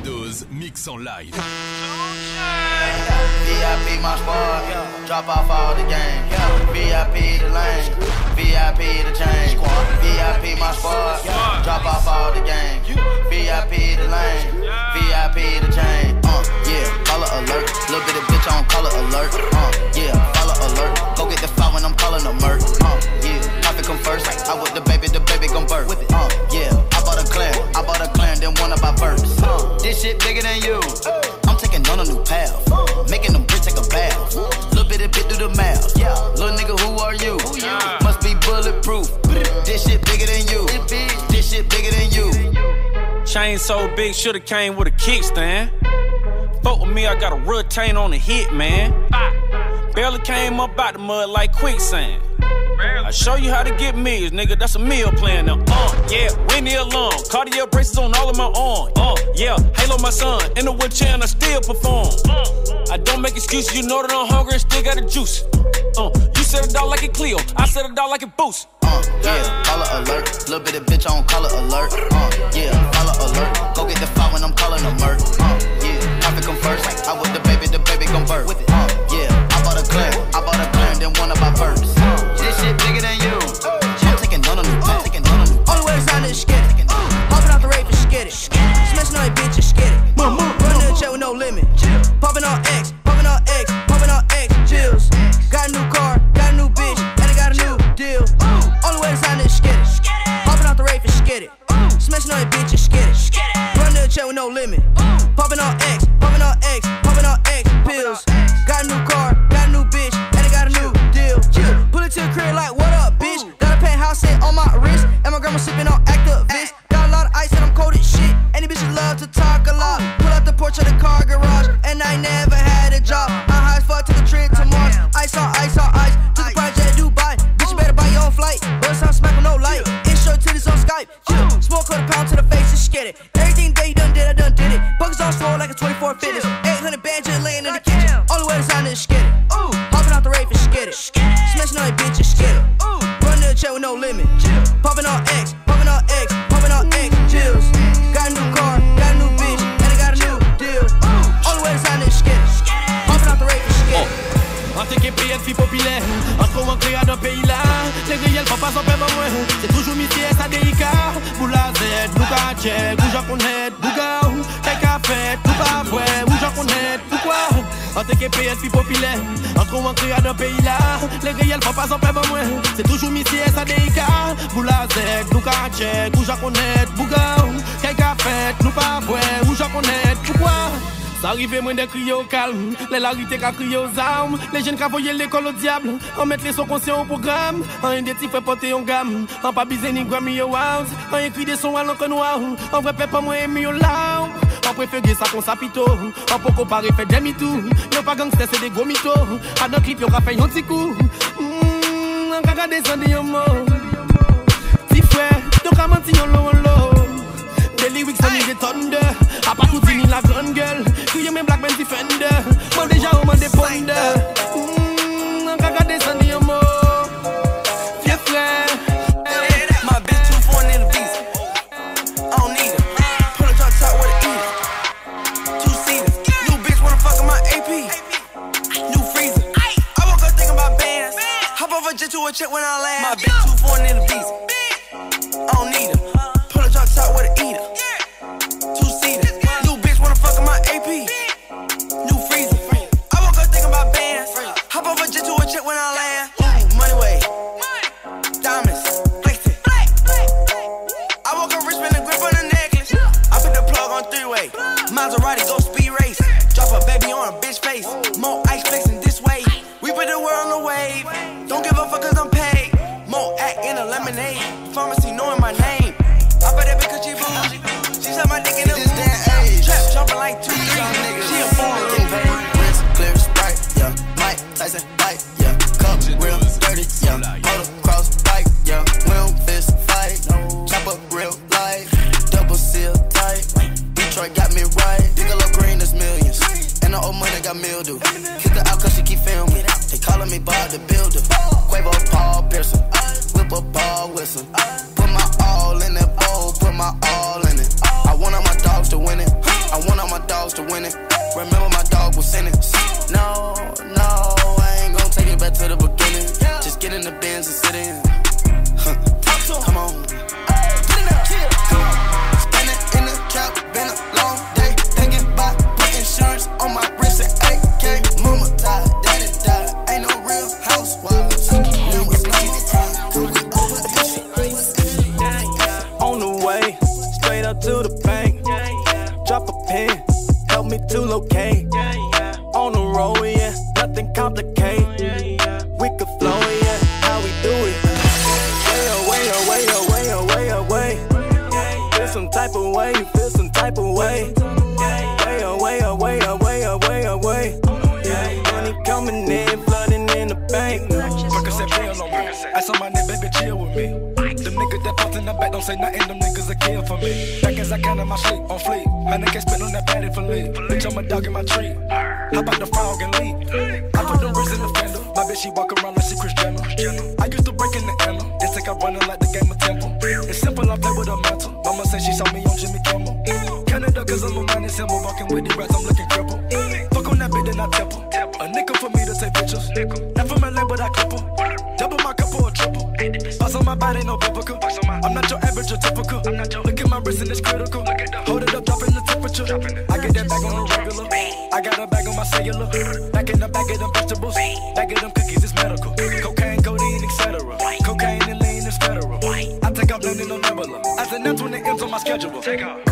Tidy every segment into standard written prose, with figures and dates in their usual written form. DJ DOZE mix en live. VIP my squad, drop off all the game. VIP the lane, VIP the chain. VIP my squad, drop off all the game. VIP the lane, VIP the chain. Yeah, color alert, little bit of bitch on color alert. Yeah, color alert, go get the file when I'm calling a murk. Yeah, profit come first, I whip the baby gon' burp. Yeah, I bought a clan, then one of my burps. This shit bigger than you. I'm taking on a new path. Making them bricks take a bath. Little bit of bit through the mouth. Little nigga, who are you? Must be bulletproof. This shit bigger than you. This shit bigger than you. Chain so big, shoulda came with a kickstand. Fuck with me, I got a retain on the hit, man. Barely came up out the mud like quicksand. I show you how to get meals, nigga, that's a meal plan now. Yeah, Winnie alone, cardio braces on all of my arm. Yeah, Halo my son, in the wheelchair and I still perform. I don't make excuses, you know that I'm hungry and still got the juice. You set it out like a Clio, I set it out like a Boost. Yeah, color alert, little bit of bitch on color alert. Yeah, color alert, go get the file when I'm calling a murk. Yeah, profit come first, I with the baby gon' burp. Yeah, I bought a clan, then one of my burps. This shit bigger than you. I'm taking none of them. Only way it's out is skid it. Popping out the rape is skid it. Smashing on a bitch is skid it. Running a check with no limit. Popping on X, popping on X, popping on X. Chills. Got a new car, got a new bitch, and I got a new deal. Only way it's out is skid it. Popping out the rape is skid it. Smashing on a bitch is skid it. Running a check with no limit. Popping on X, popping on X, popping on X. Pills. Got a new car, got a new bitch, and I got a new deal. Pull it to the crib like, what up, bitch? Got a penthouse set on my wrist, and my grandma sippin' on activist. Got a lot of ice and I'm cold as shit. Any bitches love to talk a lot. Pull out the porch of the car garage, and I ain't never had a job. I high as fuck, took a trip to Mars. Ice on ice on ice, to the project Dubai. Bitch, you better buy your own flight. Boys, I'm smackin' no light. It's short titties on Skype. Smoke quarter pound to the face and get it. Everything that you done did, I done did it. Buckets all slow like a 24 fitness. 800 bands just layin' in the kitchen. Only way to sign is get it. Hoppin' out the rave and get it. Smashing on a bitch and skid it. Running to the check with no limit. Popping on X, popping on X, popping on X. Chills. Got a new car, got a new bitch, and I got a new deal. Only way to sign is get it. Popping out the rave and skid it. En TKP, vie populaire. En trop ancré à notre pays là. Les réels font pas son père en moins. C'est toujours midi et ça délicat. Boula Z, Bouga Tchèque, Bouga Connaît, Bouga Ou, Taika Fête, Bouga Vrai, Bouga Connaît, Pourquoi? En TKP, vie populaire. En trop ancré à notre pays là. Les réels font pas son père en moins. C'est toujours midi et ça délicat. Boula Z, Bouga Tchèque, Bouga Connaît, Bouga Ou, Taika Fête, Bouga Vrai, Bouga Connaît, Pourquoi? Ça arrivait moins de crier au calme, les larités qu'a crié aux armes, les jeunes qu'a voyé l'école au diable, en mettre les sons conscients au programme, en un des types fait porter en gamme, en pas biser ni grammy au house, en écrit des sons à l'encre noire, en vrai pas moins ému au larme. On préfère ça qu'on s'apito. On peut comparer fait des mitou. Y'a pas gangster c'est des gros mitos. À nos clips y'aura fait un petit coup. On va regarder ça des mots. Petit frère, donc à mentir on les lyrics sont des tonnes de. A pas tout ni la grande gueule. Crier mes black men defender. Moi déjà au monde des ponder. On va regarder ça des mots. Vieux frère. My bitch too foreign in the beast. I don't need her. Put a truck top with an E. Two-seater. New bitch wanna fuck in my AP. New freezer. I woke up thinking about bands. Hop over just to a chick when I land. My bitch too foreign in the beast. I don't need her. Top with an eater, two-seater. New bitch wanna fuck in my AP, new freezer. I woke up thinking about bands. Hop over just to a chick when I land. Ooh, money way, diamonds, flexing. I woke up rich with a grip on a necklace. I put the plug on three-way. Maserati go speed race. Drop a baby on a bitch face. More ice flexing this way. We put the world on the wave. Don't give a fuck 'cause I'm paid. More act in a lemonade. Pharmacy knowing my name. I bet that because she bougie. She suck my dick in the age. Trap jumping like 2 3. She a foreign lady. Wrist clear Sprite, yeah. Mike Tyson bite, yeah. Cup real dirty, yeah. Hold a cross bike, yeah. Will fist fight, chop up real life. Double seal tight. Detroit got me right. Nigga look green, that's millions. And the old money got mildew. Kick her out 'cause she keep filming. They calling me Bob the Builder. Quavo Paul Pierson. Whip up Paul Wilson. Put my all in it. Put my all in it. I want all my dogs to win it. I want to winning. Remember my dog was in it. No, no, I ain't gon' take it back to the beginning. Just get in the Benz and sit in. Come on, spinning in the trap, been a long day. Thinking about put insurance on my wrist and AK. Mama died, daddy died, ain't no real housewives. Now it's long time, on the way, straight up to the bank. Drop a pin, help me to locate. On the road, yeah, nothing complicated. We could flow, yeah, how we do it. Way away, away, away, away, away. Feel some type of way, you feel some type of way. Way away, away, away, away, away. Money coming in, flooding in the bank. I saw my nigga, baby, chill with me. Them niggas that pops in the back don't say nothing, them niggas a kill for me. Back as I counted my sleep on fleek. Man, they can't spit on that patty for leave. Bitch, I'm a dog in my tree. How about the frog and leave? I put them ribs in the fender. My bitch, she walk around like she Kris Jenner. I used to break in the anthem. It's like I'm running like the game of Temple. It's simple, I play with a mantle. Mama said she saw me on Jimmy Kimmel. Canada, cause I'm a man, it's him. I'm walking with the rats, I'm looking crippled. Fuck on that bitch, then I temple. A nickel for me to take pictures. Not for my leg, but I couple. Double my cup or a triple. Boss on my body, no biblical. I'm not your average or typical. Look at my wrist and it's critical. Hold it up, dropping the temperature. I get that bag on the regular. I got a bag on my cellular. Back in the bag of them vegetables. Back of them cookies, it's medical. Cocaine, codeine, etc. Cocaine and lean is federal. I take out blending on Nebula. I said that's when it ends on my schedule. Take out.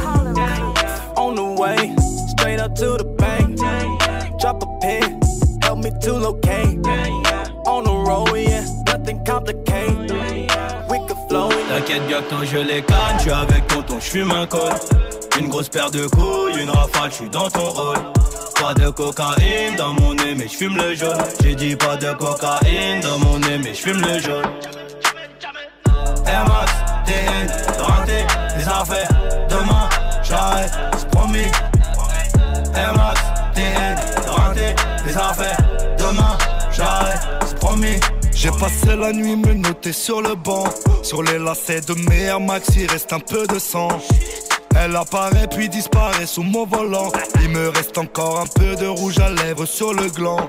On the way, straight up to the bank. Drop a pin, help me to locate. On the road, yeah, nothing complicated. We could flow. T'inquiète bien que quand je les canne, j'suis avec tonton, j'fume un col. Une grosse paire de couilles, une rafale, j'suis dans ton rôle. Pas de cocaïne dans mon nez, mais j'fume le jaune. J'ai dit pas de cocaïne dans mon nez, mais j'fume le jaune. Max, TN, raté, les affaires. Demain, j'arrête, c'est promis. Max, TN, raté, les affaires. Demain, j'arrête. J'ai passé la nuit menottée sur le banc. Sur les lacets de mes Air Max, il reste un peu de sang. Elle apparaît puis disparaît sous mon volant. Il me reste encore un peu de rouge à lèvres sur le gland.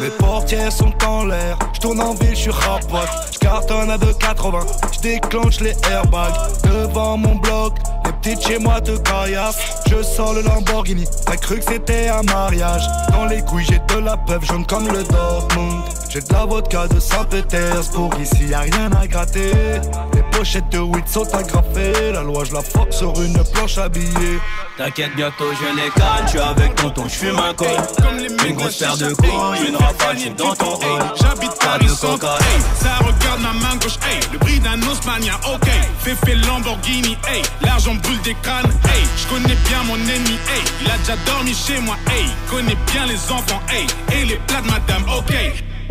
Mes portières sont en l'air, j'tourne en ville, j'suis rapote. J'cartonne à 2,80, j'déclenche les airbags. Devant mon bloc, les petites chez moi te caillassent. Je sors le Lamborghini, t'as cru que c'était un mariage. Dans les couilles j'ai de la peuple jaune comme le Dortmund. J'ai de la vodka de Saint-Pétersbourg, ici y'a rien à gratter. Les pochettes de weed sont agrafées, la loi j'la frappe sur une planche à billets. T'inquiète bientôt je les calme, j'suis avec tonton, j'fume un col. Une grosse paire de couilles, une rafale, j'suis dans ton rôle. J'habite Paris Centre, hey, ça regarde ma main gauche, hey. Le prix d'un Osmanien, ok, Féfé Lamborghini, hey. L'argent brûle des crânes, hey. J'connais bien mon ennemi, hey. Il a déjà dormi chez moi, hey. Connais bien les enfants, hey. Et les plats de madame, ok.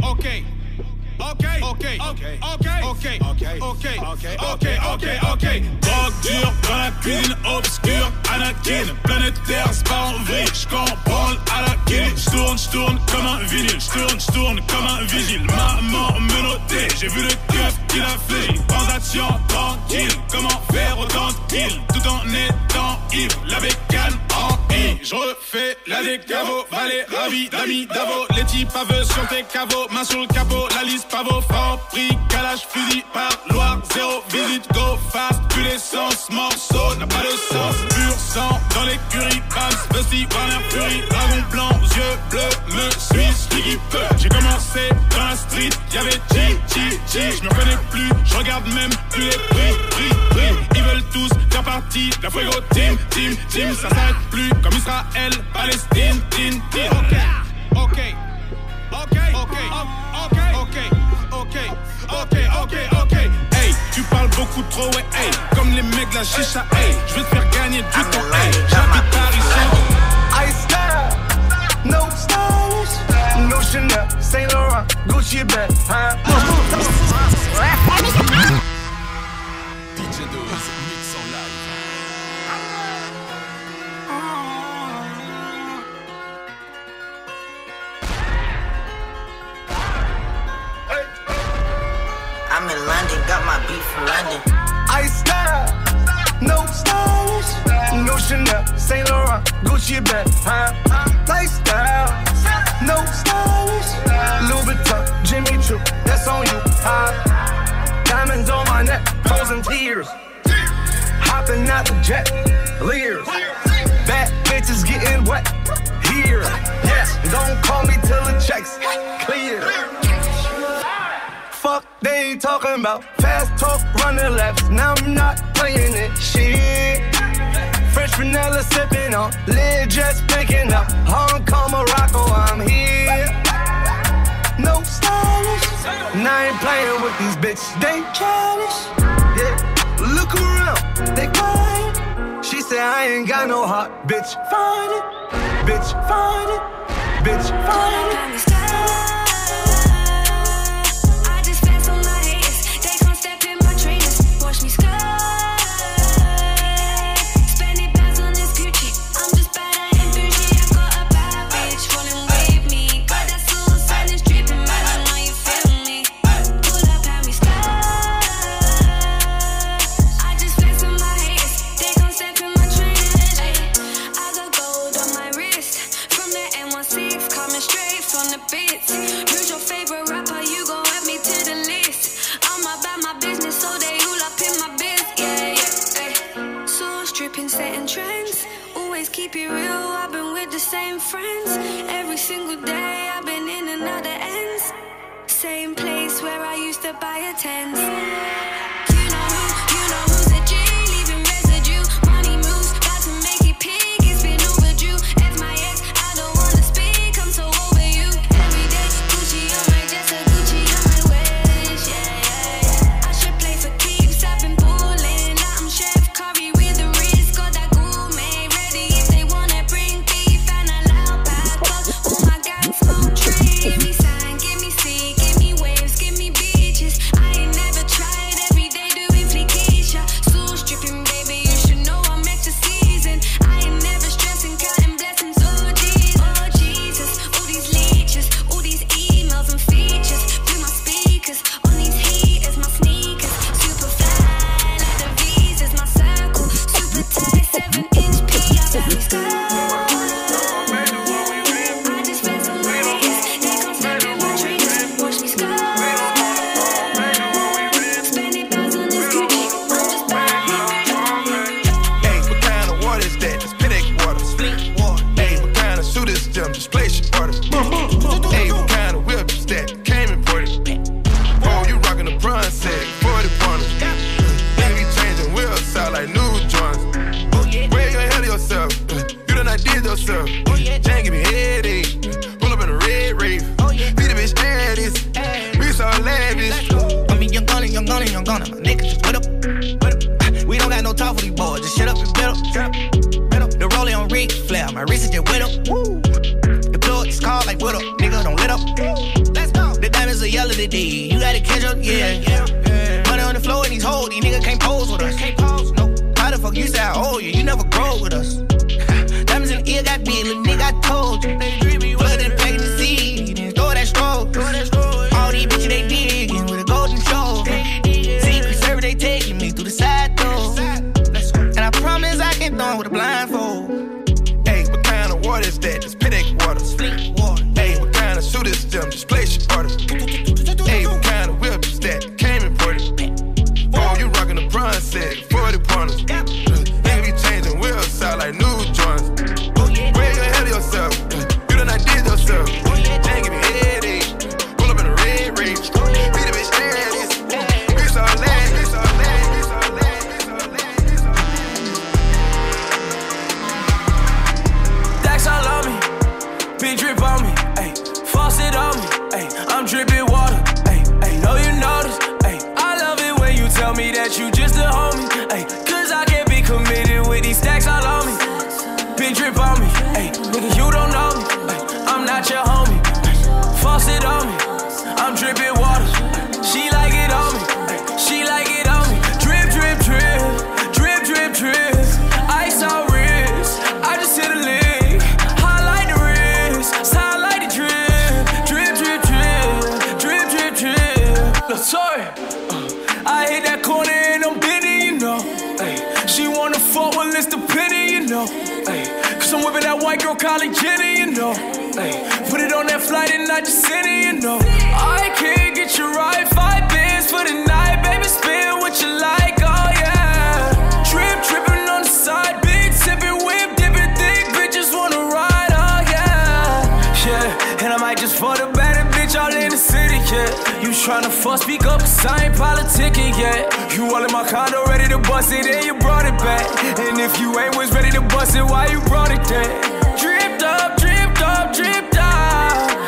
Ok, ok, ok, ok, ok, ok, ok, ok, ok, ok, ok. Drogue dure dans la cuisine obscure, Anakin. Planétaire, c'est pas en vrille, j'comprends l'Anakin. J'tourne comme un vinyle, j'tourne comme un vigile. Maman menottée, j'ai vu le keuf qu'il a fait. Transaction tranquille, comment faire autant qu'il. Tout en étant ivre, la bécane en I. J'refais la décavo, valet, ravi, d'amis, d'avo. Les types aveux sur tes caveaux, main sur le capot, la liste pavot. Franc, prix, calage, fusil, par Loire, zéro, visite, go fast. Plus d'essence, morceau, n'a pas de sens. Pur sang, dans l'écurie, Pams, Busty, Warner, Fury. Dragon blanc, yeux bleus, me suis, Sticky peu. J'ai commencé dans la street, y'avait G. J'me reconnais plus, j'regarde même plus les prix. Ils veulent tous faire partie de la Fuego Team. Ça s'arrête plus comme Israël, Palestine, tin. Ok. Hey, tu parles beaucoup trop, ouais, hey. Comme les mecs de la chicha, hey. Je vais te faire gagner du temps, hey. J'habite Paris Centre. Ice style, no stones, no Chanel, Saint Laurent, Gucci bag, hein. DJ DOZE mix en live. I'm in London, got my beef from London. Ice style, no stones, no Coco Chanel, Saint Laurent, Gucci bag, lifestyle, no stylish. Louis Vuitton, Jimmy Choo, that's on you. Diamonds on my neck, frozen tears. Hopping out the jet, leers. Bad bitches getting wet here. Yes, don't call me till the checks clear. Fuck they ain't talking about. Fast talk, running laps. Now I'm not playing it. Shit. French vanilla sipping on, lid just picking up. Hong Kong, Morocco, I'm here. No stylish. Now I ain't playing with these bitches. They childish. Yeah. Look around, they quiet. She said, I ain't got no heart, bitch. Find it, bitch. Find it, bitch. Find it. I just spent some nights. Take some step in my trainers. Watch me skirt. Spending pounds on this Gucci. I'm just better and bougie. I got a bad bitch rolling with me. Got that suicide and stripping, man. I know you feel me. Pull up at me skirt. I just spent some nights. Take some step in my trainers. I got gold on my wrist from the NYC. Straight from the beats. Who's your favorite rapper? You gon' add me to the list. I'm about my business, so they all up in my biz. Yeah, yeah, yeah. So stripping, setting trends. Always keep it real. I've been with the same friends every single day. I've been in and out the ends. Same place where I used to buy a tens. You know who's the G. Leaving residue. Money moves, about to make it pig. It's been overdue. It's my ex. I don't wanna speak. So over you every day. Gucci on my dress, a Gucci on my waist. Yeah, yeah, yeah. I should play for keeps. I've been pulling. Now I'm Chef Curry with the wrist. Got that gourmet ready if they wanna bring beef and a loud pack. All my guys smoke tree. Give me sign, give me sea, give me waves, give me beaches. I ain't never tried every day doing fleekisha. So stripping, baby, you should know I'm extra season. I ain't never stressing, counting blessings. Oh Jesus, oh Jesus. All these leeches, all these emails and features. Through my speakers, on these heaters, my sneakers. Super fly, like the visas, my circle. Super tight, 7-inch P, I got me skirt. I just spent some nights. They gon' step in my dreams. Watch me skirt. Spending pounds on this Gucci. I'm just buying. Hey, what kind of water is that? It's Pinnacle water. Sleep water. Hey, what kind of suit is them? Just place your order. Hey, what kind of whip is that? Came imported. Oh, you rockin' the bronze set. 40 pointers. Baby changing wheels out like new joints. Where you ahead of yourself? You done outdid yourself. Jane give me headache. Pull up in a red rave. Be the bitch daddies. We so lavish. I mean, young gunna, young gunna, young gunna. My niggas just put up. We don't got no talk for these boys. Just shut up and build up. The rollie on Ric Flair. My wrist is just wet up. The plug is called like wood up. Nigga, don't lit up. Let's go. The diamonds are yellow today. You gotta catch up, yeah. Money on the floor and these hoes. These niggas can't pose with us. Can't pose, no. How the fuck you say I owe you? You never grow with us. Diamonds in the ear got big, little nigga, I told you. Flood and pack the seed, then throw that stroke. All these bitches they digging with a golden shoulder. Secret service they taking me through the side door. And I promise I can throw it with a blindfold. Hey, what kind of water is that? It's Pinnacle water. Hey, what kind of suit is them? Just place your order. Hey, what kind of whip is that? Came imported. Oh, you rockin' the bronze set, 40 pointers. Baby changing wheels out like new joints. Where you ahead of yourself? You done outdid yourself. Jane give me headache. Pull up in a red rage. Be the bitch daddies. Bitch all that, bitch all that, bitch all that, bitch all that, bitch all that. Dax all on me, big drip on me, ayy. Faucet on me, ayy. I'm dripping water, ayy. Ayy, know you notice, ayy. I love it when you tell me that you just a homie, ayy. Cause I can't be committed with these stacks all on me. Big drip on me, ayy. Nigga, you don't know me, ayy. I'm not your homie, ayy. Faucet on me, I'm dripping water. She like it on me, ayy. She like it on me. Drip, drip, drip. Drip, drip, drip. Ice on wrist, I just hit a lick. Highlight the wrist, sound like the drip. Drip, drip, drip. Drip, drip, drip. Look, sorry, I hit that corner and I'm bidding, you know. whipping that white girl, Kylie Jenner, you know. Ay, put it on that flight and I just sent it, you know. I can't get you right, 5 beers for the night, baby, spend what you like, oh yeah. Tripping on the side, big sipping, whip dipping, thick bitches wanna ride, oh yeah. Yeah, and I might just fuck the baddest bitch all in the city, yeah. You tryna fuck, speak up, cause I ain't politicking yet. You all in my condo, ready to bust it, and you brought it back. And if you ain't was ready to bust it, why you brought it then? Dripped up,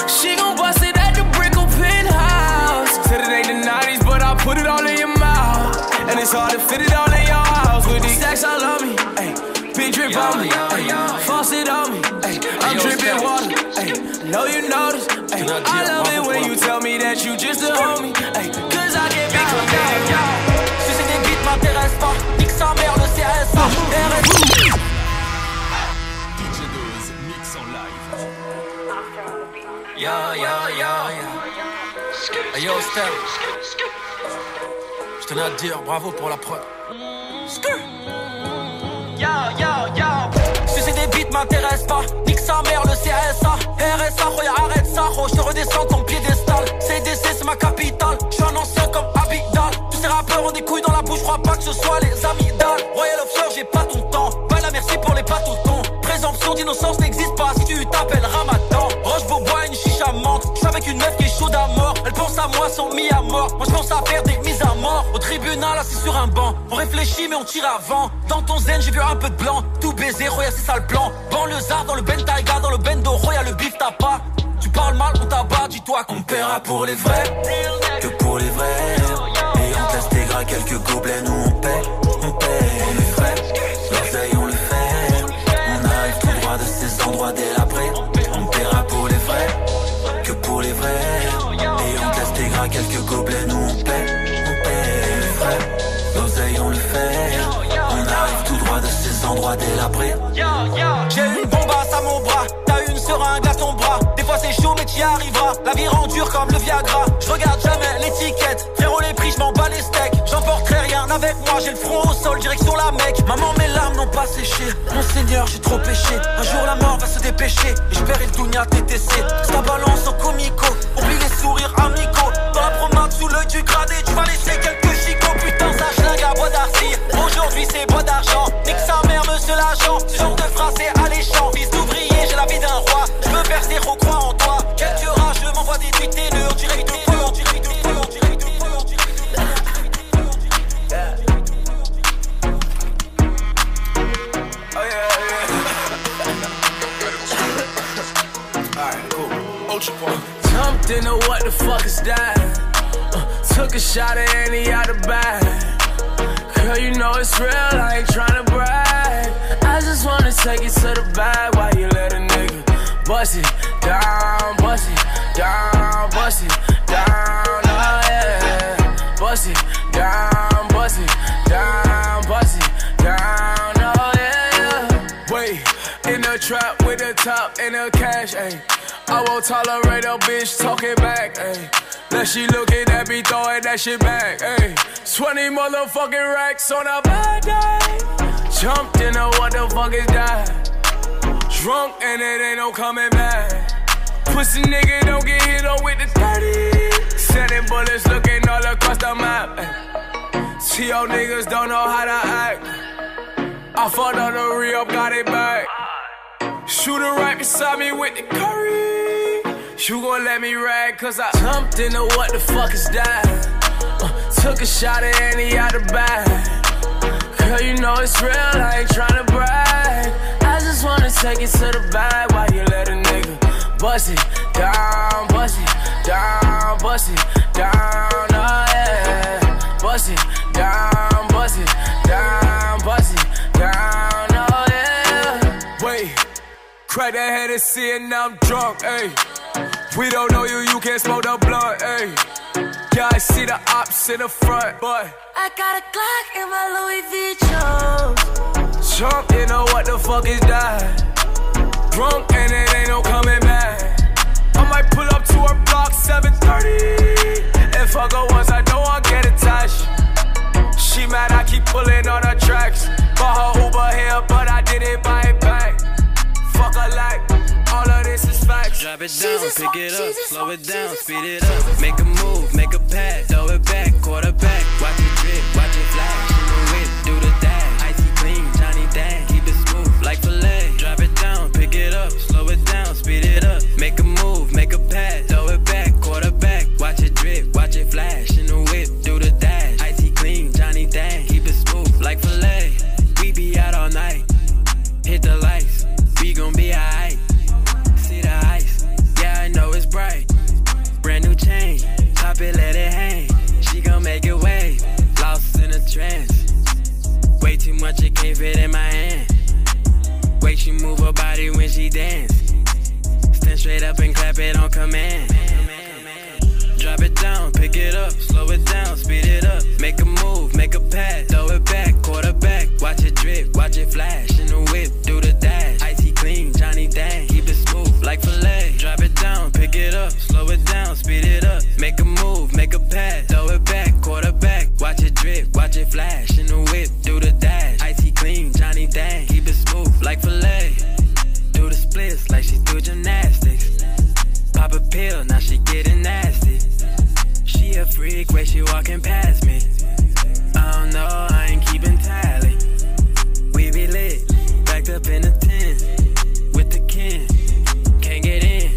she gon' bust it at the Brickell penthouse. Said it ain't the 90s, but I put it all in your mouth. And it's hard to fit it all in your house with these stacks all on me, ayy. Big drip on me, ayy. Faucet on me, ayy. I'm dripping water, ayy. Know you notice, ayy. I love it when you tell me that you just a homie, ayy. Cause I get big from that. M'intéresse pas, nique sa mère le CSA, RSI. DJ DOZE, mix en live. Yo, yo, Steph. Je tenais à te dire bravo pour la preuve. Sucer des bites m'intéresse pas, nique sa mère le CSA, RSA, roya arrête ça, je te redescends ton piédestal. CDC c'est ma capitale, je suis un ancien comme Abidal. Tous ces rappeurs ont des couilles dans la bouche, crois pas que ce soit les amygdales. Royal Officer, j'ai pas ton temps, pas la merci pour les patotons. Présomption d'innocence n'existe pas si tu t'appelles Ramadan. Roche Beaubois, une chicha menthe, je suis avec une meuf qui est chaude à mort. Elle pense à moi, sont mis à mort, moi je pense à faire des mises à mort. Au tribunal, assis sur un banc, on réfléchit mais on tire avant. Dans ton zen, j'ai vu un peu de blanc, tout baiser, royal c'est sale blanc. Banlieusard dans le Ben Taiga, dans le Bendo, royal le bif t'as pas. Tu parles mal, on t'abat, dis-toi qu'on paiera pour les vrais, que pour les vrais. Et on te laisse tes gras quelques gobelets, nous on paie. On est frais, l'orteil on le fait. On arrive tout droit de ces endroits délabrés. On paiera pour les vrais, que pour les vrais. Et on te laisse tes gras quelques gobelets, nous on paie. On est frais, l'orteil on le fait. On arrive tout droit de ces endroits délabrés. J'ai une bombe à ça mon bras, t'as une seringue à ton bras. Des fois c'est chaud mais t'y arriveras, la vie rend dure comme le Viagra. Je regarde jamais l'étiquette, frérot les prix je m'en bats les steaks. J'emporterai rien avec moi, j'ai le front au sol, direction la Mecque. Maman mes larmes n'ont pas séché, mon seigneur j'ai trop péché. Un jour la mort va se dépêcher, et je paierai le dounia TTC. Ça balance en comico, oublie les sourires amicaux. Dans la promenade sous l'œil du gradé, tu vas laisser quelques chicots. Putain ça schlingue à bois d'Arcy, aujourd'hui c'est bois d'argent. Nique sa mère monsieur l'agent, ce genre de phrase c'est alléchant. Fils d'ouvrier j'ai la vie d'un roi, je veux faire zéro croix en toi. Quel tu auras, je m'envoie des tweets et l'heure direct. Jumped into what the fuck is that? Took a shot at Annie out the bag. Girl, you know it's real, I ain't tryna brag. I just wanna take it to the bag while you let a nigga bust it down, bust it down, bust it down, oh yeah. Bust it down, bust it down, bust it down, oh yeah. Wait, in the trap with the top and the cash, ayy. I won't tolerate a bitch talking back, ayy. Now she looking at me throwing that shit back, ayy. 20 motherfucking racks on a bad day. Jumped in the what the fuck is that? Drunk and it ain't no coming back. Pussy nigga don't get hit on with the 30. Sending bullets looking all across the map. T.O. niggas don't know how to act. I fought on the re-up, got it back. Shooter right beside me with the curry. You gon' let me rag cause I jumped into what the fuck is that? Took a shot at Annie out the bag. Girl, you know it's real, I ain't tryna brag. I just wanna take it to the bag while you let a nigga bust it down, bust it down, bust it down, oh yeah. Bust it down, bust it down, bust it down, oh yeah. Wait, crack that head and see it, now I'm drunk, ayy. We don't know you, you can't smoke the blunt, ayy. Yeah, I see the ops in the front, but I got a Glock in my Louis V. Jones. Drunk, you know what the fuck is that? Drunk and it ain't no coming back. I might pull up to her block 7:30. If I go once, I know I'll get attached. She mad, I keep pulling on her tracks. Bought her Uber here, but I didn't buy it back. drop it down, pick it up, slow it down, speed it up. Make a move, make a pass, throw it back, quarterback. Watch it drip, watch it fly, shoot the whip, do the dash. Icy clean, Johnny Dang, keep it smooth like filet. Drop it down, pick it up, slow it down, speed it up. Make a move, make a pass, throw it back, quarterback. Watch it drip, watch it flash, in the whip, do the dash. Icy clean, Johnny Dang, keep it smooth like filet. We be out all night, hit the lights, we gon' be alright. Bright, brand new chain, top it, let it hang. She gon' make it wave, lost in a trance. Way too much, it can't fit in my hand. Way she move her body when she dance. Stand straight up and clap it on command. Drop it down, pick it up, slow it down, speed it up. Make a move, make a pass, throw it back, quarterback. Watch it drip, watch it flash, in the whip, do the dash. Icy clean, Johnny Dang, keep it smooth like filet. Drop it down, pick it up, slow it down, speed it up. Make a move, make a pass, throw it back, quarterback. Watch it drip, watch it flash, in the whip, do the dash. Icy clean, Johnny Dang, keep it smooth like filet. Do the splits like she do gymnastics. Pop a pill, now she getting nasty. She a freak, way she walking past me. I don't know, I ain't keeping tally. We be lit, backed up in a tent, with the kin, can't get in.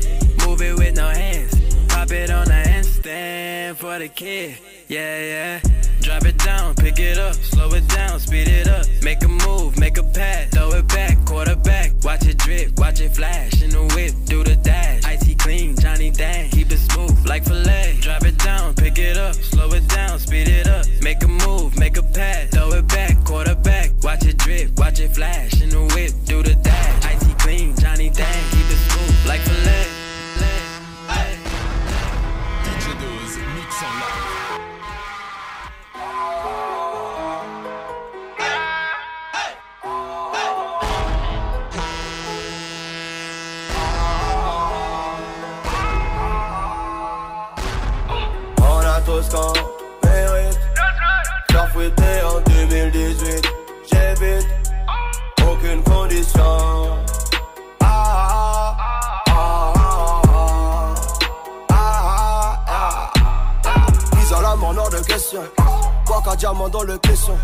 Move it with no hands, pop it on the handstand for the kid. Yeah, yeah. Drop it down, pick it up, slow it down, speed it up. Make a move, make a pass, throw it back, quarterback. Watch it drip, watch it flash, in the whip, do the dash. Icy clean, Johnny Dang, keep it smooth like filet. Drop it down, pick it up, slow it down, speed it up. Make a move, make a pass, throw it back, quarterback. Watch it drip, watch it flash, in the whip, do the dash. Icy clean, Johnny Dang, keep it smooth like filet. DJ DOZE, mix en live. Quand mérite, j'en fouettais en 2018. J'évite aucune condition. Ah ah ah ah ah ah ah. Ils ont la mort hors de question. Bois qu'un diamant dans le caisson.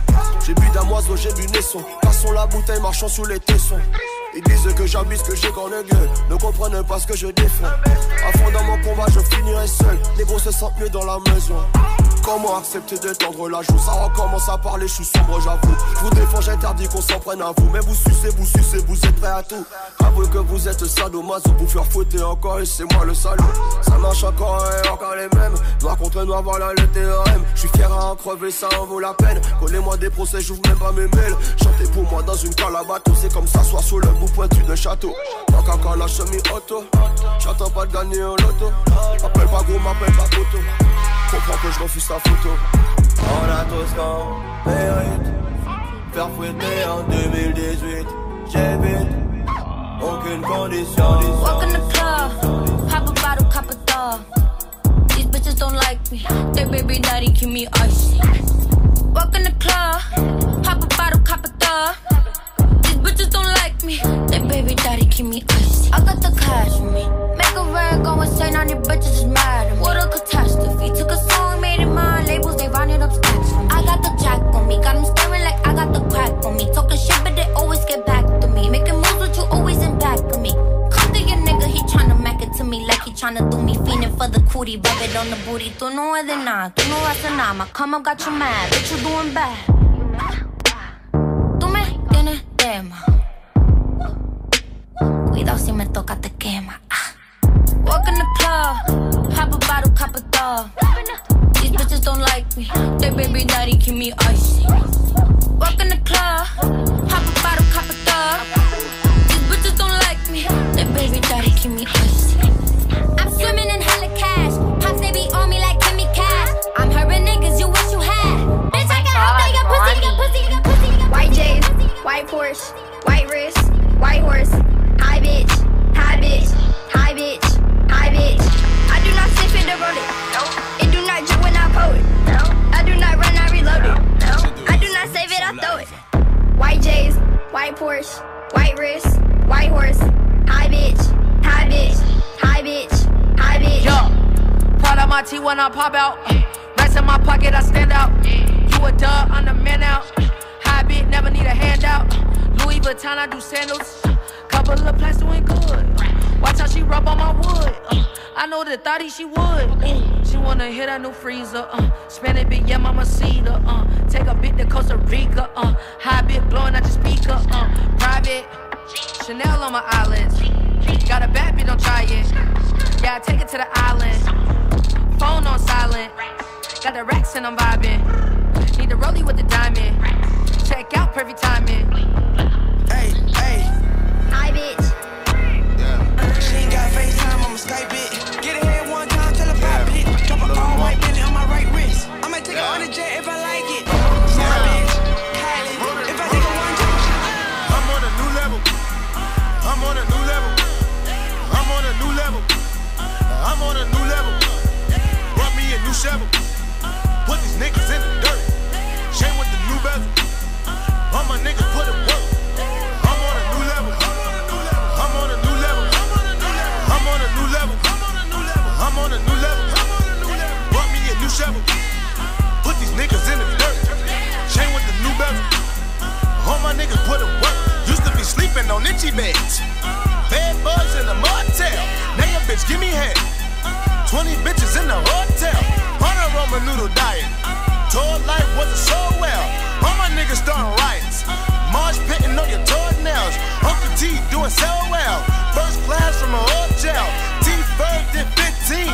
J'ai bu d'un oiseau, j'ai bu naisson. Passons la bouteille, marchons sous les tessons. Ils disent que j'abuse, que j'ai grand le gueule. Ne comprennent pas ce que je défends. À fond dans mon combat, je finirai seul. Les gros se sentent mieux dans la maison. Comment accepter d'étendre la joue? Ça recommence à parler, je suis sombre, j'avoue. Je vous défends, j'interdis qu'on s'en prenne à vous. Mais vous sucez, vous êtes prêts à tout. Avouez que vous êtes sadomaso. Vous faire fouetter encore et c'est moi le salaud. Ça marche encore et encore les mêmes. Noir contre noir, voilà le théorème. Je suis fier à en crever, ça en vaut la peine. Connais-moi des procès, j'ouvre même pas mes mails. Chantez pour moi dans une calabato. C'est comme s'asseoir sous le bout pointu d'un château. Dans caca la semi-auto. J'attends pas de gagner au loto. M'appelle pas gros, m'appelle pas photo. Comprends que je refuse ta photo. On a tous qu'on mérite. Faire fouetter en 2018. J'évite aucune condition. Walk in the club, pop a bottle, cop a doll. These bitches don't like me. Their baby daddy give me icy. Walk in the club, pop a bottle, cop a doll. These bitches don't like me. Their baby daddy give me icy. I got the cash for me. Make a rag, go insane on your bitches is mad. What a catastrophe. Took a song, made it mine. Labels, they rounded up stacks for me. I got the jack on me. Got them staring like I got the crack on me. Talking shit, but they always get back to me. Making moves, but you always in back of me. Come to your nigga, he tryna mack it to me like he tryna do me. Fiending for the cootie, rub it on the booty. Tu no es de nada, tu no haces nada. My come up got you mad, bitch, you doing bad. Tu me tienes tema. Cuidado si me toca, te quema. Walk in the club, pop a bottle, cop a doll. These bitches don't like me. Their baby daddy keep me icy. Walk in the club, pop a bottle, cop a doll. These bitches don't like me. Their baby daddy keep me icy. I'm swimming in hella cash. Pops they be on me like give me cash. I'm hurting niggas you wish you had. Bitch I got all day, got pussy, got pussy, got pussy, got pussy. White J's, white Porsche, white wrist, white horse. Hi bitch, hi bitch, hi bitch. Hi bitch, I do not sniff it or roll it. No. It do not drip when I pour it. No. I do not run, I reload it. No. I do not save it, I throw it. White J's. my T when I pop out. Rats in my pocket, I stand out. You a dub, I'm the man out. High bit, never need a handout. Louis Vuitton, I do sandals. Couple of plants doing good. Watch how she rub on my wood. I know the thotty she would. She wanna hit her new freezer. Spend it, big, yeah, mama see her. Take a bit to Costa Rica. High bit blowing out your speaker. Private Chanel on my eyelids. Got a bad bitch, don't try it. Yeah, I take it to the island. Phone on silent. Got the racks and I'm vibing. Need to rollie with the diamond. Check out perfect timing. Hey, hey. Hi, bitch. Yeah. She ain't got FaceTime, I'ma Skype it. Get ahead one time, tell her pop it. Drop a all white Bentley on my right wrist. I'ma take her on the jet if I like it. Sorry, bitch. Kylie. If I take her one time, I'm on a new level. I'm on a new level. I'm on a new level. I'm on a new level. Brought me a new shovel. Put these niggas in the dirt. Shame with the new bezel. All my niggas put it work. I'm on a new level. I'm on a new level. I'm on a new level. I'm on a new level. Brought me a new shovel. Put these niggas in the dirt. Shame with the new bezel. All my niggas put it work. Used to be sleeping on itchy beds. Bad boys in the motel. Now your bitch give me head. 20 bitches in the hotel. On a Roman noodle diet. Told life wasn't so well. All my niggas starting riots. Marsh pitting on your toenails. Uncle T doing so well. First class from a hotel. T-Bird did 15.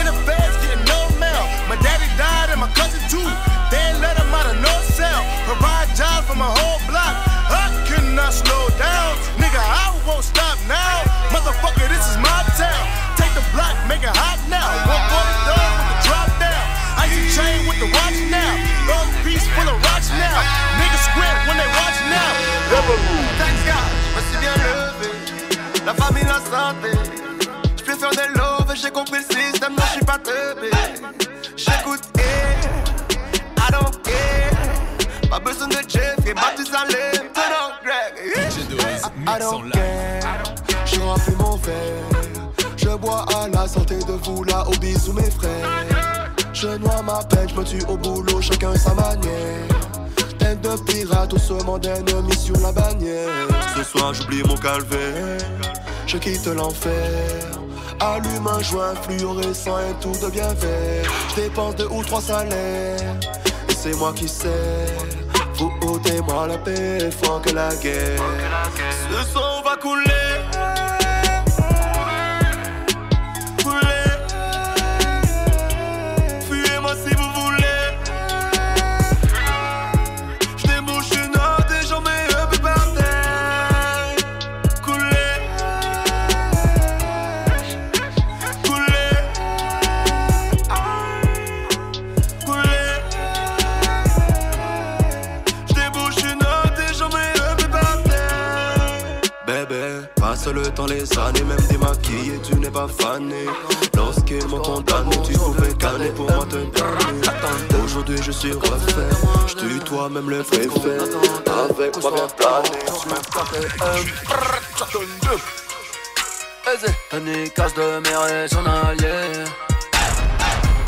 In the feds getting no mail. My daddy died and my cousin too. They let him out of no cell. Provide jobs for my whole block. I could not slow down. Nigga, I won't stop now. Motherfucker, this is my town. Take the block, make it hot now. 140 with the drop down. Icy chain with the watch now. Long piece full of rocks now. Niggas squint when they watch now. Thanks God, je me suis bien levé. La famille, la santé. Je peux faire des love et j'ai compris le système. Non, je suis pas teubé. J'écoute et I don't care. Pas besoin de Jeff et Baptiste Allais. I don't care. Je remplis mon verre. Je bois à la santé de vous là, au bisou mes frères. Je noie ma peine, je me tue au boulot, chacun sa manière. Tête de pirate, au saumon d'ennemi sur la bannière. Ce soir j'oublie mon calvaire. Je quitte l'enfer. Allume un joint fluorescent et tout devient vert. Je dépense 2 ou 3 salaires. Et c'est moi qui sais. Vous ôtez-moi la paix, faut que la guerre. Ce soir on va couler. Couler. Fuyez-moi si vous voulez. Je débouche une horde et j'en mets un peu par terre. Couler. Couler. Couler. Passe le temps, les années, même démaquillé, tu n'es pas fané. Lorsqu'ils m'ont condamné, tu pouvais canner pour moi te damner. Aujourd'hui je suis refait, je tue toi même le préfet. Avec moi bien plané, tu m'as tapé. Une cache de mer et j'en allié.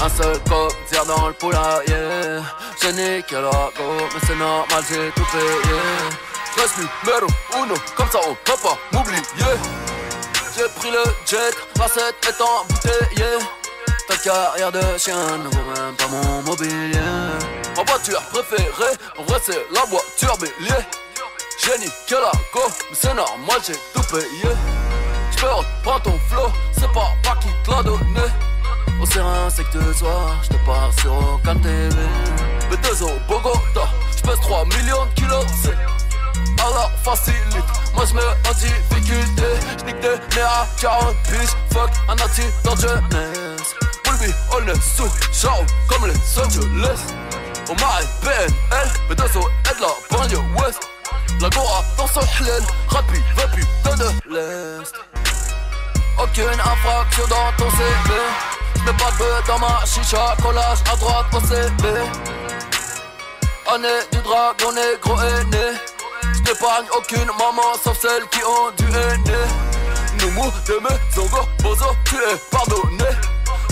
Un seul cop, dire dans le poulailler. J'ai niqué la go, mais c'est normal, j'ai tout payé. Reste numéro 1, comme ça on peut pas m'oublier. J'ai pris le jet, la recette est embouteillée. Ta carrière de chien ne vaut même pas mon mobilier. Ma voiture préférée, en vrai c'est la voiture bélier. J'ai niqué la go, mais c'est normal, j'ai tout payé. J'peux reprendre ton flow, c'est pas moi qui te l'a donné. Au serin c'est que tu sois, j'te pars sur aucun TV. B2 au Bogota, j'pèse 3 millions de kilos, c'est à la facilite, moi j'me en difficulté. J'nique des nez à 40 piges, fuck un accident de jeunesse. Boulby, on est sous, genre comme les autres, je laisse. On m'a PNL, mais deux os et de la banlieue ouest. La goa dans son hlène, rapide, va putain de l'est. Aucune infraction dans ton CV. J'mets pas de bœuf dans ma chicha, collage à droite au CV. Année du dragon négro est né. J'épargne aucune maman sauf celles qui ont du haine. Nous mou de mes zongos, bozo, tu es pardonné.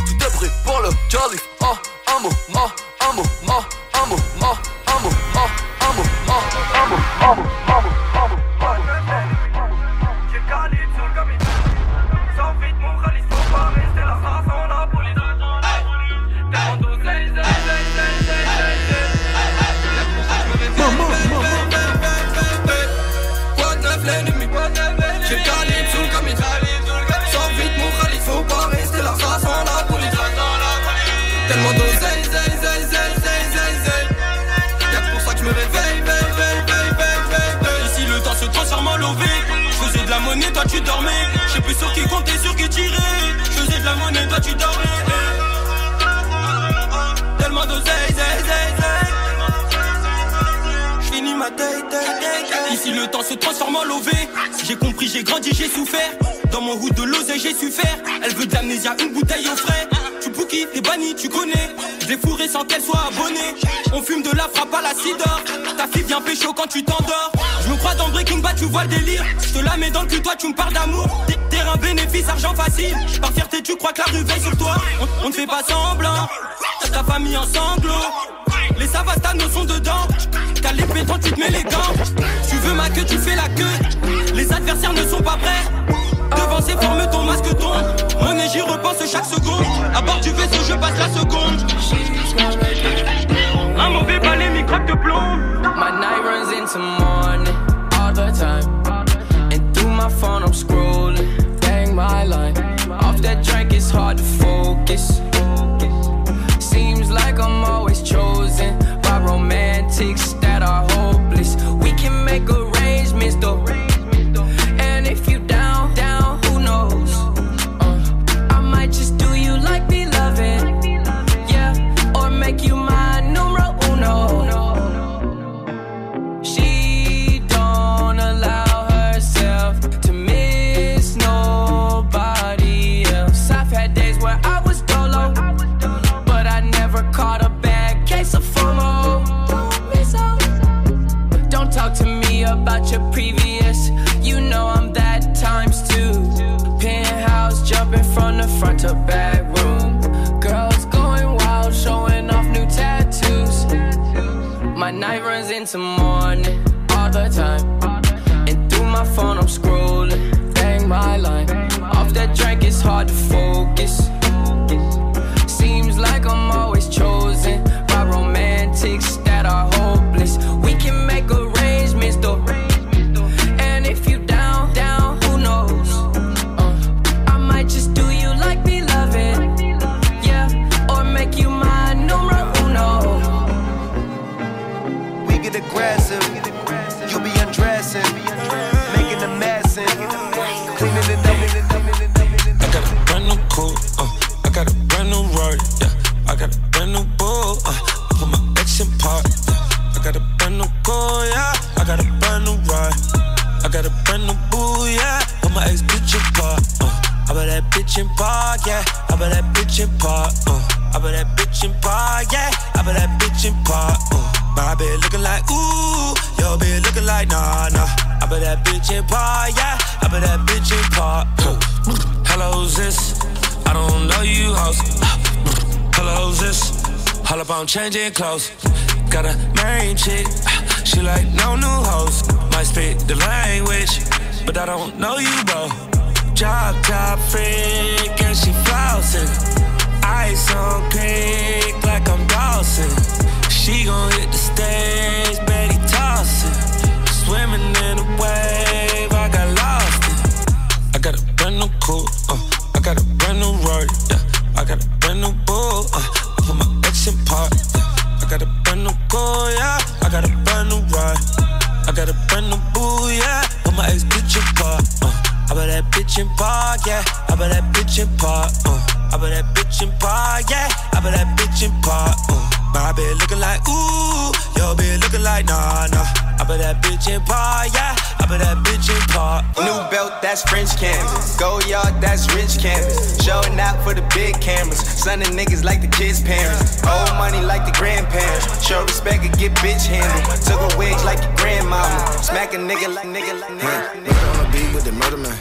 Tu t'es calibré pour le calife. Ah, un mot, ma, un mot, ma, un mot, ma, un mot, ma, un mot, ma, un mot, ma, un mot, ma, un mot, ma, mot, ma, mot, tellement d'oseille, zèle, zèle, zèle, zèle, zèle. C'est pour ça que je me réveille, veille, veille, veille, veille, veille. Ici le temps se transforme en lové. Je faisais de la monnaie, toi tu dormais. Je sais plus sur qui compter, sur qui tirer. Je faisais de la monnaie, toi tu dormais. Tellement d'oseille, zèle, zèle, zèle. Je finis ma date, date. Ici le temps se transforme en lové. J'ai compris, j'ai grandi, j'ai souffert. Dans mon route de l'oseille, j'ai su faire. Elle veut de l'amnésia, une bouteille au frais. Bouki, t'es banni, tu connais. Je l'ai fourré sans qu'elle soit abonnée. On fume de la frappe à la cidre. Ta fille vient pécho quand tu t'endors. Je me crois dans Breaking Bad, tu vois le délire. Je te la mets dans le cul, toi tu me parles d'amour. Terrain bénéfice, argent facile. Par fierté, tu crois que la rue veille sur toi. On ne fait pas semblant. Ta famille en sanglots. Les savastanos sont dedans. T'as les pétons, tu te mets les gants. Tu veux ma queue, tu fais la queue. Les adversaires ne sont pas prêts. Devant ces formes, ton masque tombe. Mon et j'y repense chaque seconde. À bord du vaisseau, je passe la seconde. Un mauvais balai, microbe de plomb. My night runs into morning all the time. And through my phone, I'm scrolling. Bang my line. Off that drink, it's hard to focus. Seems like I'm always chosen by romantics that are hopeless. We can make arrangements, though. And if you about your previous, you know I'm that times two. Penthouse jumping from the front to back room. Girls going wild, showing off new tattoos. My night runs into morning all the time. And through my phone I'm scrolling, bang my line. Off that drink it's hard to focus. Seems like I'm always chosen by romantics that are hopeless. We can make a and if you down, down, who knows? I might just do you like me, love it. Yeah, or make you my numero uno. We get aggressive, you be undressing, making a mess and cleaning it up. I got a brand new coupe, I got a brand new Rory, yeah. I got a brand new bull, I put my ex in park, yeah. I got a brand new goal, yeah. I got a brand new ride, I got a brand new boo, yeah. But my ex bitch in park, I bet that bitch in park, yeah. I bet that bitch in park, I bet that bitch in park, yeah. I bet that bitch in park, my bitch looking like ooh, yo bitch looking like nah nah. I bet that bitch in park, yeah. I bet that bitch in park. Hello sis, I don't know you hoes. Hello sis, all up on changing clothes. Got a main chick. She like no new hoes, might speak the language, but I don't know you, bro. Drop top freak and she flossing, ice on pink like I'm Dawson. She gon' hit the stage, Betty tossing, swimming in the wave, I got lost it. I got a brand new coupe, I got a brand new Rory, yeah. I got a brand new bull, put my ex in park. I got a brand new goal, yeah. I got a brand new ride. I got a brand new boo, yeah. Put my ex bitch in park, I bet that bitch in park, yeah. I bet that bitch in park, I bet that bitch in park, yeah. I bet that bitch in park, My bitch looking like ooh, yo bitch looking like nah nah. I bet that bitch in park, yeah. I bet that bitch in park. New belt, that's French canvas. Gold yard, that's rich canvas. Showing out for the big cameras. Sunning niggas like the kids' parents. Old money like the grandparents. Show respect and get bitch handled. Took a wig like your grandmama. Smack a nigga like nigga. Right on the beat with the murder man.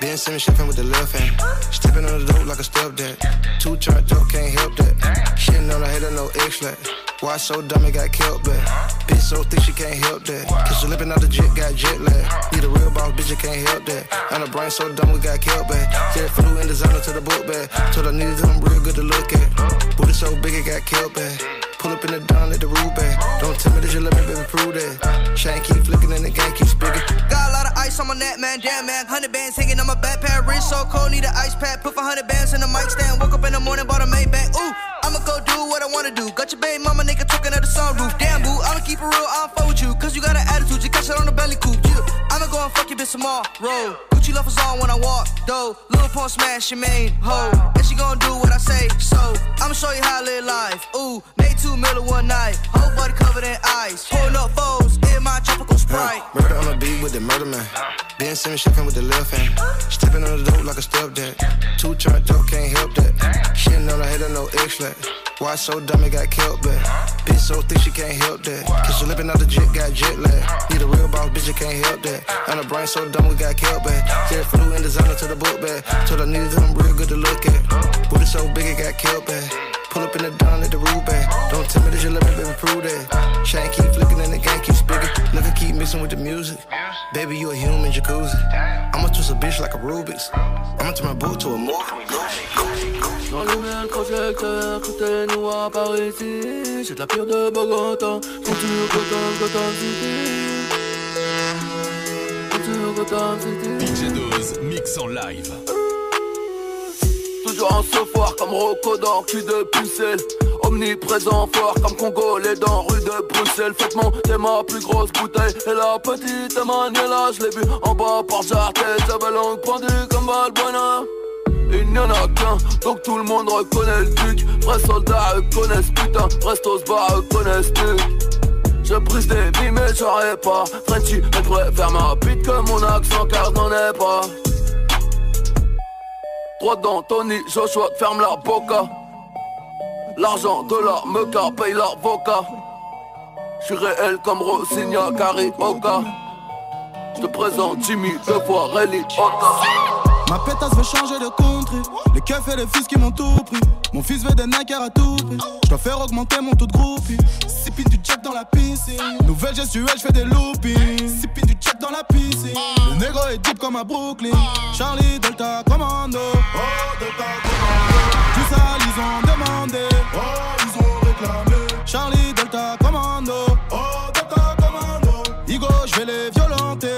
Ben Simmons shuffling with the left hand. Stepping on the dope like a stepdad. Two charged up, can't help that. Shitting on the head of no X-flat. Why so dumb it got killed back? Bitch so thick she can't help that. Cause she lippin' out the jet, got jet lag. Need a real boss, bitch, you can't help that. And her brain so dumb we got killed back. Said flew in designer to the book bag. Told I needed him real good to look at. Booty so big it got killed back. Pull up in the dawn, let the rule back. Don't tell me that you let me, baby, prove that. Chain keep flicking and the gang keeps bigger. Got a lot of ice on my neck, man, damn, man. 100 bands hanging on my backpack. Wrist so cold, need an ice pack. Put 400 bands in the mic stand. Woke up in the morning, bought a Maybach. Ooh, I'ma go do what I wanna do. Got your baby mama nigga talking at the sunroof. Damn, boo, I'ma keep it real, I'll fuck with you. Cause you got an attitude, you catch it on the belly coupe. Yeah, I'ma go and fuck your bitch tomorrow. Gucci loafers on when I walk, though. Lil Pump smash your main hoe. And she gon' do what I say, so I'ma show you how I live life. Ooh, made 2 million one night. Whole body covered in ice. Pulling up foes in my tropical Sprite. Murder on the beat with the murder man. Ben Simmons shuffling with the left hand. Stepping on the dope like a stepdad. Two charged up, can't help that. Shitting on the head of no X-flat. Why so dumb it got killed back? Bitch so thick she can't help that. Cause she lippin' out the jet, got jet lag. Need a real boss, bitch, you can't help that. And her brain so dumb we got killed back. Said flew in designer to the book bag. Told I needed him real good to look at. Booty so big it got killed back. Pull up in the dawn, let the rule back. Don't tell me that you let me, baby, prove that. Chain keep flicking and the gang keeps bigger. Nigga keep mixing with the music. Baby, you a human jacuzzi. I'ma twist a bitch like a Rubik's. I'ma turn my boot to a movie. J'allume le projecteur, tout est noir par ici. J'ai de la pire de Bogota, culture Gotham City. Culture Gotham City. DJ DOZE, mix en live. Toujours en sophore comme Rocco dans cul de pucelle. Omniprésent fort comme Congolais dans rue de Bruxelles. Faites monter ma plus grosse bouteille. Et la petite Emmanuela, je l'ai vue en bas par Jartet. J'avais langue pendue comme Valbuena. Il n'y en a qu'un, donc tout le monde reconnaît le duc. Vrais soldats reconnaissent putain, restos bars reconnaissent duc. Je brise des vies mais j'aurais pas Frenchy, elle préfère ma bite que mon accent car j'n'en ai pas. Droite d'Anthony Joshua, ferme la boca. L'argent de la meca, paye l'avocat. J'suis réel comme Rossignol, Carioca. J'te présente Jimmy, deux fois Relly, Oka. Ma pétasse veut changer de country. Les keufs et les fils qui m'ont tout pris. Mon fils veut des Nike à tout prix. Je dois faire augmenter mon taux de groupie. Sippin' du jack dans la piscine. Nouvelle gestuelle, je fais des loopings. Sippin' du jack dans la piscine. Le négro est deep comme à Brooklyn. Charlie Delta Commando. Oh Delta Commando. Tout ça ils ont demandé. Oh ils ont réclamé. Charlie Delta Commando. Oh Delta Commando. Igo je vais les violenter.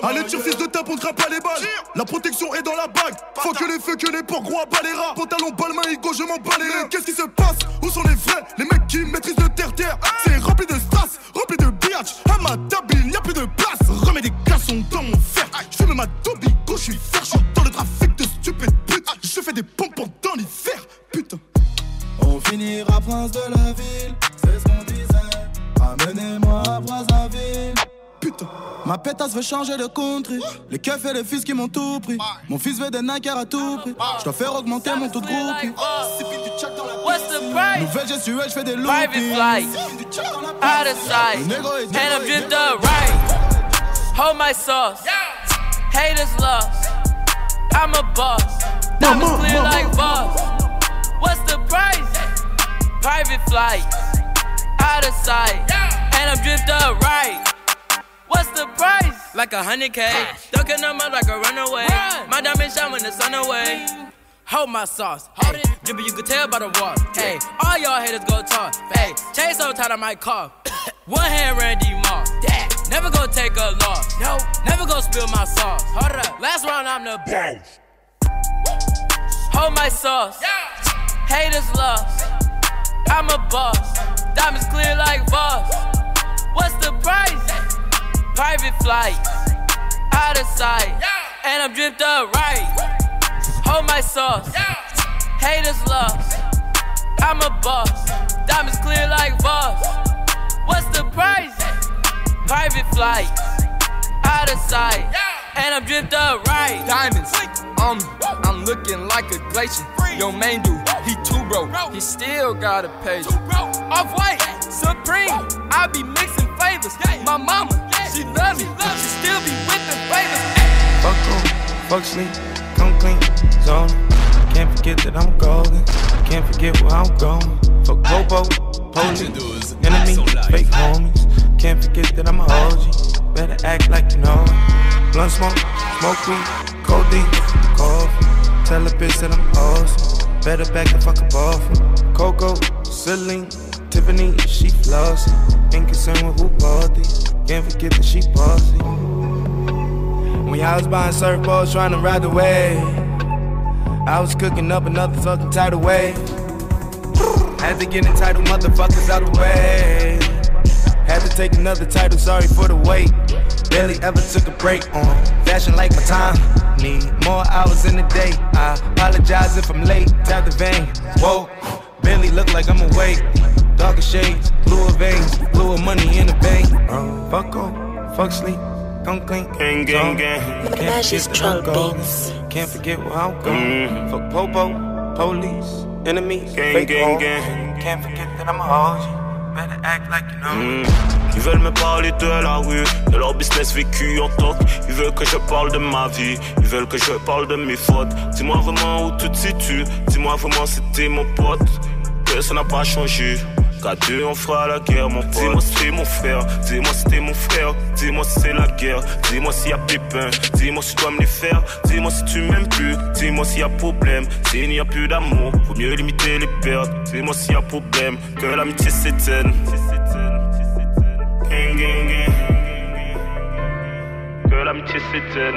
Allez tire fils de ta, on trappe pas les balles. La protection est dans la bague. Faut que les feux, que les porcs, gros à bas les rats. Pantalon, balle, main, ego, je m'en bats les reins. Qu'est-ce qui se passe? Où sont les vrais? Les mecs qui maîtrisent le terre-terre. C'est rempli de stas, rempli de biatch. À ma table, il n'y a plus de place. Remets des glaçons dans mon fer. Je fume ma dobigo, je suis fier. Je suis dans le trafic de stupides putes. Je fais des pompons dans l'hiver, putain. On finira prince de la ville. C'est ce qu'on disait. Amenez-moi à Brazzaville. Putain. Ma pétasse veut changer de country. Les keufs et les fils qui m'ont tout pris. Mon fils veut des Nike à tout prix. Je dois faire augmenter mon taux de groupie. Sippin' du jack dans la piscine. Nouvelle gestuelle, je fais des loopings. Private flight, out of sight. And I'm dripped up right. Hold my sauce. Haters lost. I'm a boss. I'm as clear like boss. What's the price? Private flight, out of sight. And I'm dripped up right. What's the price? Like 100K. Ducking them up like a runaway. Run. My diamond shine when the sun away. Hold my sauce. Hold it. Drippin', you can tell by the walk. Hey, all y'all haters go talk. Hey, Chase so tight I might cough. One hand Randy Moss. Never go take a loss. No. Never go spill my sauce. Hold it up. Last round I'm the boss. Hold my sauce. Yeah. Haters lost. I'm a boss. Diamonds clear like boss. What's the price? Private flight, out of sight, and I'm dripped up right. Hold my sauce, haters lost. I'm a boss, diamonds clear like boss. What's the price? Private flight, out of sight, and I'm dripped up right. Diamonds on me, I'm looking like a glacier. Yo, main dude, he too broke, he still got a patient. Off-white, Supreme, I be mixing flavors. My mama, she love me, she still be whipping flavors. Fuck home, fuck sleep, come clean, zone. Can't forget that I'm golden, can't forget where I'm going. Fuck Bobo, police, enemy, fake homies. Can't forget that I'm a OG, better act like you know it. Blunt smoke, smoke weed, codeine, coffee. Tell a bitch that I'm awesome, better back the fuck up off. Coco, Celine, Tiffany, she flossy. Ain't concerned with who bought these, can't forget that she bossy. When y'all was buying surfboards trying to ride the wave, I was cooking up another fucking tidal wave. Had to get entitled motherfuckers out the way. Had to take another title, sorry for the wait. Barely ever took a break on fashion like my time. Need more hours in the day. I apologize if I'm late. Tap the vein. Whoa, barely look like I'm awake. Darker shades, bluer veins, bluer money in the vein. Fuck off, fuck sleep, come clean. Gang, gang, gang. Can't forget where I'm going. Can't forget where I'm going. Fuck Popo, police, enemies, gang, gang, gang. Can't forget that I'm a OG. Ils veulent me parler de la rue, de leur business vécu en toc. Ils veulent que je parle de ma vie, ils veulent que je parle de mes fautes. Dis-moi vraiment où tu te situes, dis-moi vraiment si t'es mon pote. Que ça n'a pas changé, qu'à deux on fera la guerre mon pote. Dis-moi si t'es mon frère, dis-moi si t'es mon frère. Dis-moi si c'est la guerre, dis-moi s'il y a pépin. Dis-moi si tu dois me les faire, dis-moi si tu m'aimes plus. Dis-moi s'il y a problème, s'il n'y a plus d'amour. Faut mieux limiter les pertes, dis-moi s'il y a problème. Que l'amitié s'éteigne. Que l'amitié s'éteigne.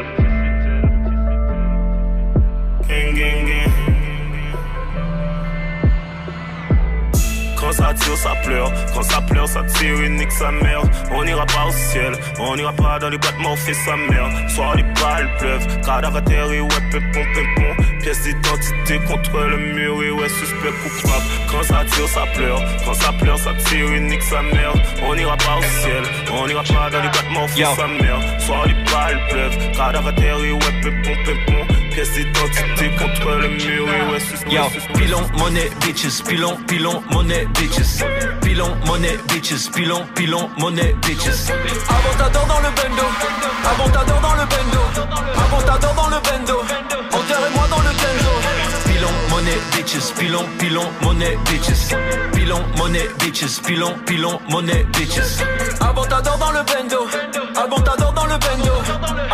Quand ça tire, ça pleure. Quand ça pleure, ça tire et nique sa mère. On ira pas au ciel, on ira pas dans les battements, on fait sa mère. Soir les balles pleuvent, cadavre à terre et ouais, pimpon, pimpon. Pièce d'identité contre le mur et ouais, suspect coupable. Quand ça tire, ça pleure. Quand ça pleure, ça tire et nique sa mère. On ira pas au ciel, on ira pas dans les battements, on fait sa mère. Soir les balles pleuvent, cadavre à terre et ouais, pimpon, pimpon. Pièce d'identité contre le mur et ouais, suspect. Yo, pilon, monnaie, bitches, pilon, pilon, monnaie. Bitches, pilon, monnaie, bitches, pilon, pilon, monnaie, bitches. Avant t'adore dans le bendo, avant t'adore dans le bendo, avant t'adore dans le bendo, enterrez-moi dans le bendo. Pilon, monnaie, bitches, pilon, pilon, monnaie, bitches. Pilon, monnaie, bitches, pilon, pilon, monnaie, bitches. Avant t'adore dans le bendo, avant t'adore dans le bendo,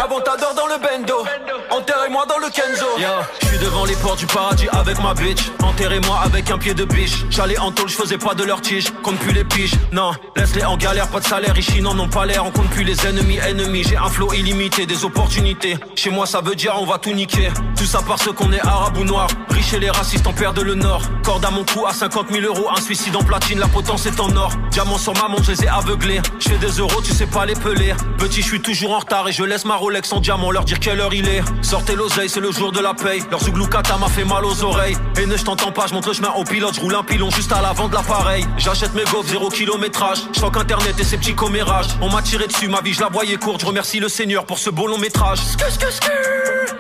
avant t'adore dans le bendo, enterrez-moi dans le Kenzo. Yo, j'suis devant les portes du paradis avec ma bitch. Enterrez-moi avec un pied de biche. J'allais en tôle, j'faisais pas de leur tige. Compte plus les piges, non, laisse-les en galère. Pas de salaire, riches ils n'en ont pas l'air. On compte plus les ennemis, ennemis. J'ai un flow illimité, des opportunités. Chez moi ça veut dire on va tout niquer. Tout ça parce qu'on est arabe ou noir. Riche et les racistes en perdent le nord. Corde à mon cou à 50 000 euros. Un suicide en platine, la potence est en or. Diamant sur ma montre, je les ai aveuglés. J'fais des euros, tu sais pas les peler. Petit, j'suis toujours en retard et je laisse ma Rolex en diamant. Leur dire quelle heure il est. Sortez l'oseille, c'est le jour de la paye. Leur zougloukata m'a fait mal aux oreilles. Et ne je t'entends pas, je montre le chemin au pilote. Je roule un pilon juste à l'avant de l'appareil. J'achète mes gaufres, 0 kilométrage. Je crois qu'internet et ses petits commérages. On m'a tiré dessus, ma vie je la voyais courte. Je remercie le Seigneur pour ce beau long métrage.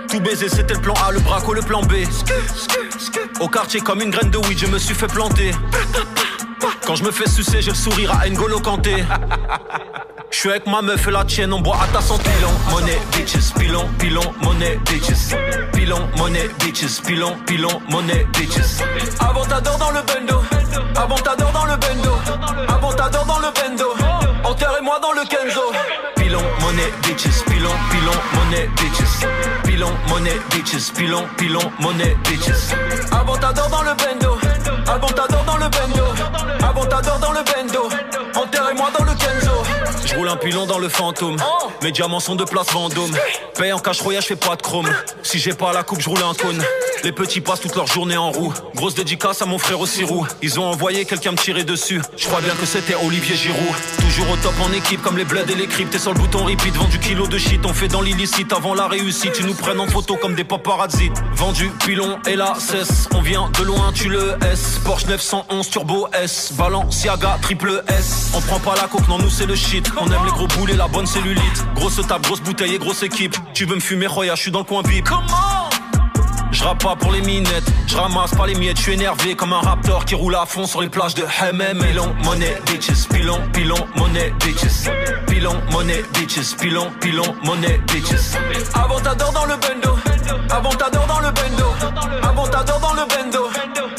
Tout baiser c'était le plan A, le braco, le plan B. Au quartier comme une graine de weed, je me suis fait planter. Quand je me fais sucer, j'ai le sourire à N'Golo Kanté. Je suis avec ma meuf et la tienne, on boit à ta santé. Pilon, monnaie, bitches, pilon, pilon, monnaie, bitches. Pilon, monnaie, bitches, pilon, pilon, monnaie, bitches. Avant t'adore dans le bendo, avant t'adore dans le bendo, avant t'adore dans le bendo, enterrez-moi dans le Kenzo. Pilon, monnaie, bitches, pilon, pilon, monnaie, bitches. Pilon, monnaie, bitches, pilon, pilon, monnaie, bitches. Avant t'adore dans le bendo, avant t'adore dans le bendo, avant t'adore dans le bendo, enterrez-moi dans le Kenzo. Je roule un pilon dans le fantôme. Mes diamants sont de place Vendôme. Paye en cash royale, je fais pas de chrome. Si j'ai pas la coupe, je roule un cône. Les petits passent toute leur journée en roue. Grosse dédicace à mon frère Osirou. Ils ont envoyé quelqu'un me tirer dessus. Je crois bien que c'était Olivier Giroud. Toujours au top en équipe comme les Bloods et les Crips. T'es sur le bouton repeat, vendu kilo de shit. On fait dans l'illicite avant la réussite. Tu nous prennent en photo comme des paparazzi. Vendu pilon et la cesse. On vient de loin, tu le S. Porsche 911 Turbo S. Balenciaga triple S. On prend pas la coke, non nous c'est le shit. On aime les gros boules et la bonne cellulite. Grosse table, grosse bouteille et grosse équipe. Tu veux me fumer Roya, je suis dans le coin VIP. J'rappe pas pour les minettes, j'ramasse pas les miettes, j'suis énervé comme un raptor qui roule à fond sur les plages de Hammam. Pilon, monnaie, bitches, pilon, pilon, monnaie, bitches. Pilon, monnaie, bitches, pilon, pilon, monnaie, bitches. Avant t'adore dans le bendo, avant t'adore dans le bendo, avant t'adore dans le bendo,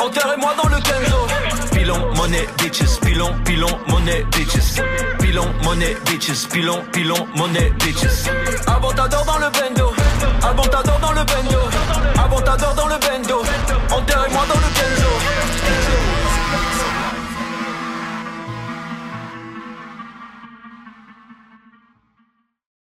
enterrez-moi dans le kendo. Pilon, monnaie, bitches, pilon, pilon, monnaie, bitches. Pilon, monnaie, bitches, pilon, pilon, monnaie, bitches. Avant t'adore